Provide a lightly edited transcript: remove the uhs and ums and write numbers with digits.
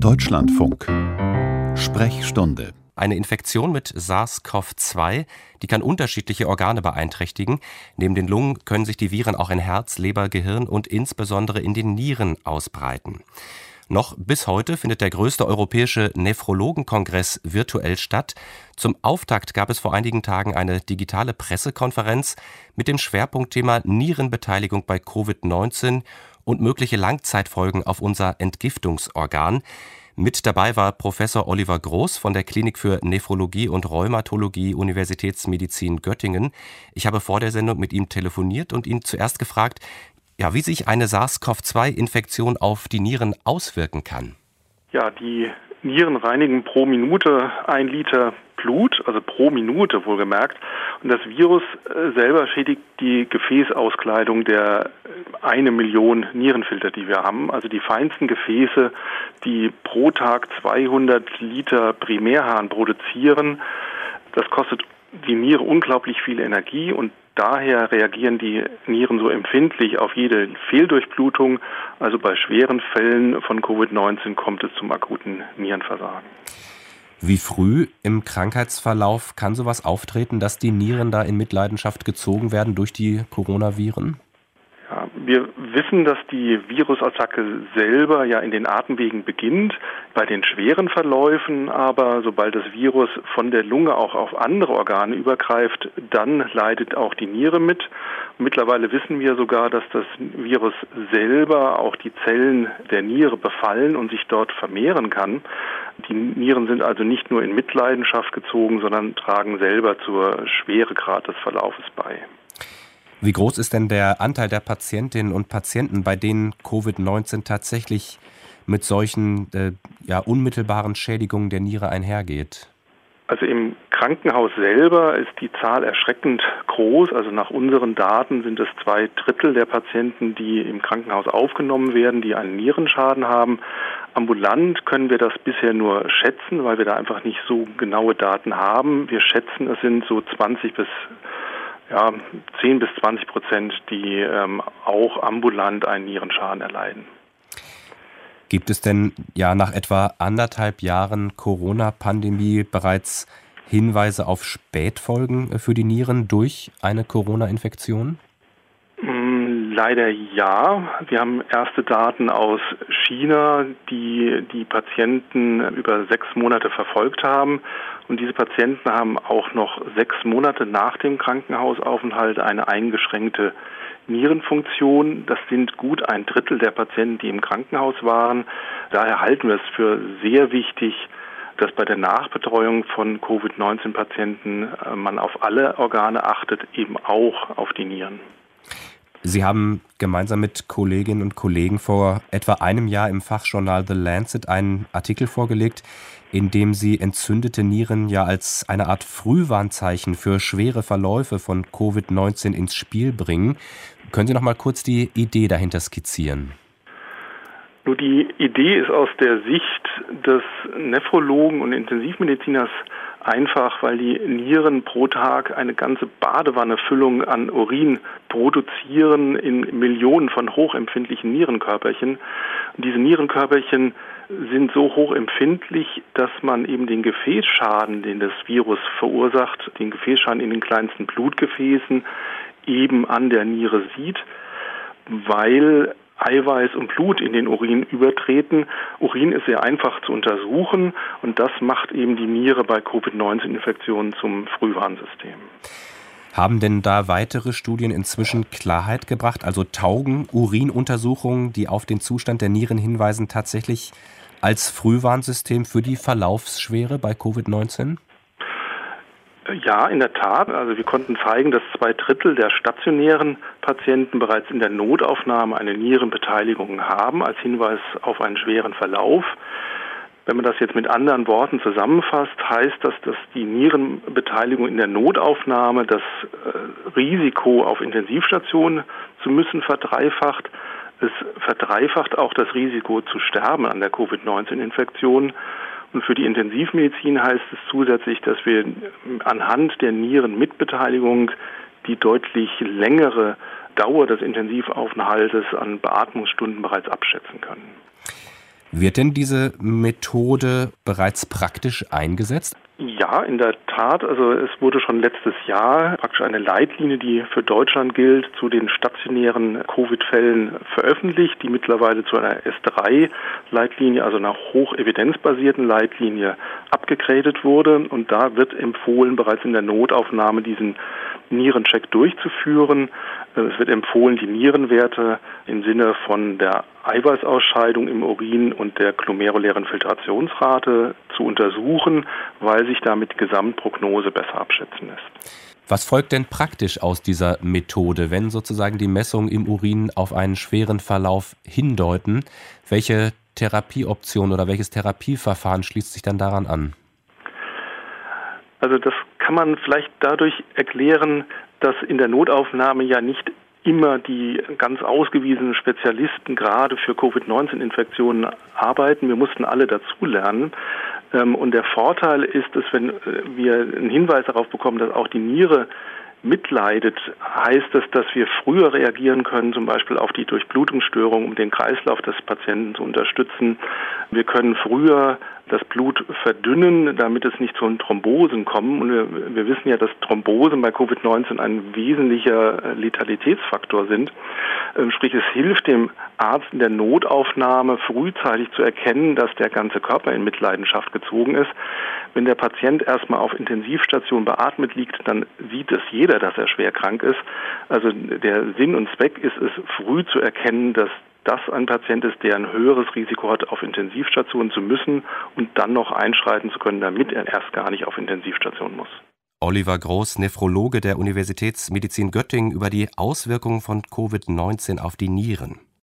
Deutschlandfunk. Sprechstunde. Eine Infektion mit SARS-CoV-2, die kann unterschiedliche Organe beeinträchtigen. Neben den Lungen können sich die Viren auch in Herz, Leber, Gehirn und insbesondere in den Nieren ausbreiten. Noch bis heute findet der größte europäische Nephrologenkongress virtuell statt. Zum Auftakt gab es vor einigen Tagen eine digitale Pressekonferenz mit dem Schwerpunktthema Nierenbeteiligung bei Covid-19 und mögliche Langzeitfolgen auf unser Entgiftungsorgan. Mit dabei war Professor Oliver Groß von der Klinik für Nephrologie und Rheumatologie Universitätsmedizin Göttingen. Ich habe vor der Sendung mit ihm telefoniert und ihn zuerst gefragt, wie sich eine SARS-CoV-2-Infektion auf die Nieren auswirken kann. Ja, die Nieren reinigen pro Minute 1 Liter Blut, also pro Minute wohlgemerkt. Und das Virus selber schädigt die Gefäßauskleidung der 1 Million Nierenfilter, die wir haben. Also die feinsten Gefäße, die pro Tag 200 Liter Primärharn produzieren, das kostet die Niere unglaublich viel Energie und daher reagieren die Nieren so empfindlich auf jede Fehldurchblutung. Also bei schweren Fällen von Covid-19 kommt es zum akuten Nierenversagen. Wie früh im Krankheitsverlauf kann sowas auftreten, dass die Nieren da in Mitleidenschaft gezogen werden durch die Coronaviren? Ja, wir wissen, dass die Virusattacke selber ja in den Atemwegen beginnt. Bei den schweren Verläufen aber, sobald das Virus von der Lunge auch auf andere Organe übergreift, dann leidet auch die Niere mit. Mittlerweile wissen wir sogar, dass das Virus selber auch die Zellen der Niere befallen und sich dort vermehren kann. Die Nieren sind also nicht nur in Mitleidenschaft gezogen, sondern tragen selber zur Schweregrad des Verlaufes bei. Wie groß ist denn der Anteil der Patientinnen und Patienten, bei denen Covid-19 tatsächlich mit solchen unmittelbaren Schädigungen der Niere einhergeht? Also im Krankenhaus selber ist die Zahl erschreckend groß. Also nach unseren Daten sind es 2/3 der Patienten, die im Krankenhaus aufgenommen werden, die einen Nierenschaden haben. Ambulant können wir das bisher nur schätzen, weil wir da einfach nicht so genaue Daten haben. Wir schätzen, es sind so 10 bis 20%, die auch ambulant einen Nierenschaden erleiden. Gibt es denn nach etwa 1,5 Jahren Corona-Pandemie bereits Hinweise auf Spätfolgen für die Nieren durch eine Corona-Infektion? Leider ja. Wir haben erste Daten aus China, die Patienten über 6 Monate verfolgt haben. Und diese Patienten haben auch noch 6 Monate nach dem Krankenhausaufenthalt eine eingeschränkte Nierenfunktion. Das sind gut 1/3 der Patienten, die im Krankenhaus waren. Daher halten wir es für sehr wichtig, dass bei der Nachbetreuung von Covid-19-Patienten man auf alle Organe achtet, eben auch auf die Nieren. Sie haben gemeinsam mit Kolleginnen und Kollegen vor etwa einem Jahr im Fachjournal The Lancet einen Artikel vorgelegt, in dem Sie entzündete Nieren als eine Art Frühwarnzeichen für schwere Verläufe von Covid-19 ins Spiel bringen. Können Sie noch mal kurz die Idee dahinter skizzieren? Nur die Idee ist aus der Sicht des Nephrologen und Intensivmediziners einfach, weil die Nieren pro Tag eine ganze Badewannefüllung an Urin produzieren in Millionen von hochempfindlichen Nierenkörperchen. Und diese Nierenkörperchen sind so hochempfindlich, dass man eben den Gefäßschaden, den das Virus verursacht, den Gefäßschaden in den kleinsten Blutgefäßen eben an der Niere sieht, weil Eiweiß und Blut in den Urin übertreten. Urin ist sehr einfach zu untersuchen und das macht eben die Niere bei Covid-19-Infektionen zum Frühwarnsystem. Haben denn da weitere Studien inzwischen Klarheit gebracht? Also taugen Urinuntersuchungen, die auf den Zustand der Nieren hinweisen, tatsächlich als Frühwarnsystem für die Verlaufsschwere bei Covid-19? Ja, in der Tat. Also wir konnten zeigen, dass 2/3 der stationären Patienten bereits in der Notaufnahme eine Nierenbeteiligung haben, als Hinweis auf einen schweren Verlauf. Wenn man das jetzt mit anderen Worten zusammenfasst, heißt das, dass die Nierenbeteiligung in der Notaufnahme das Risiko, auf Intensivstationen zu müssen, verdreifacht. Es verdreifacht auch das Risiko, zu sterben an der Covid-19-Infektion. Und für die Intensivmedizin heißt es zusätzlich, dass wir anhand der Nierenmitbeteiligung die deutlich längere Dauer des Intensivaufenthaltes an Beatmungsstunden bereits abschätzen können. Wird denn diese Methode bereits praktisch eingesetzt? Ja, in der Tat. Also es wurde schon letztes Jahr praktisch eine Leitlinie, die für Deutschland gilt, zu den stationären Covid-Fällen veröffentlicht, die mittlerweile zu einer S3-Leitlinie, also einer hochevidenzbasierten Leitlinie, abgegradet wurde. Und da wird empfohlen, bereits in der Notaufnahme diesen Nierencheck durchzuführen. Es wird empfohlen, die Nierenwerte im Sinne von der Eiweißausscheidung im Urin und der glomerulären Filtrationsrate zu untersuchen, weil sich damit die Gesamtprognose besser abschätzen lässt. Was folgt denn praktisch aus dieser Methode, wenn sozusagen die Messungen im Urin auf einen schweren Verlauf hindeuten? Welche Therapieoption oder welches Therapieverfahren schließt sich dann daran an? Also das kann man vielleicht dadurch erklären, dass in der Notaufnahme ja nicht immer die ganz ausgewiesenen Spezialisten gerade für Covid-19-Infektionen arbeiten. Wir mussten alle dazulernen. Und der Vorteil ist, dass wenn wir einen Hinweis darauf bekommen, dass auch die Niere mitleidet, heißt es, dass wir früher reagieren können, zum Beispiel auf die Durchblutungsstörung, um den Kreislauf des Patienten zu unterstützen. Wir können früher das Blut verdünnen, damit es nicht zu Thrombosen kommt. Und wir wissen ja, dass Thrombosen bei Covid-19 ein wesentlicher Letalitätsfaktor sind. Sprich, es hilft dem Arzt in der Notaufnahme frühzeitig zu erkennen, dass der ganze Körper in Mitleidenschaft gezogen ist. Wenn der Patient erstmal auf Intensivstation beatmet liegt, dann sieht es jeder, dass er schwer krank ist. Also der Sinn und Zweck ist es, früh zu erkennen, dass das ein Patient ist, der ein höheres Risiko hat, auf Intensivstationen zu müssen und dann noch einschreiten zu können, damit er erst gar nicht auf Intensivstationen muss. Oliver Groß, Nephrologe der Universitätsmedizin Göttingen, über die Auswirkungen von Covid-19 auf die Nieren.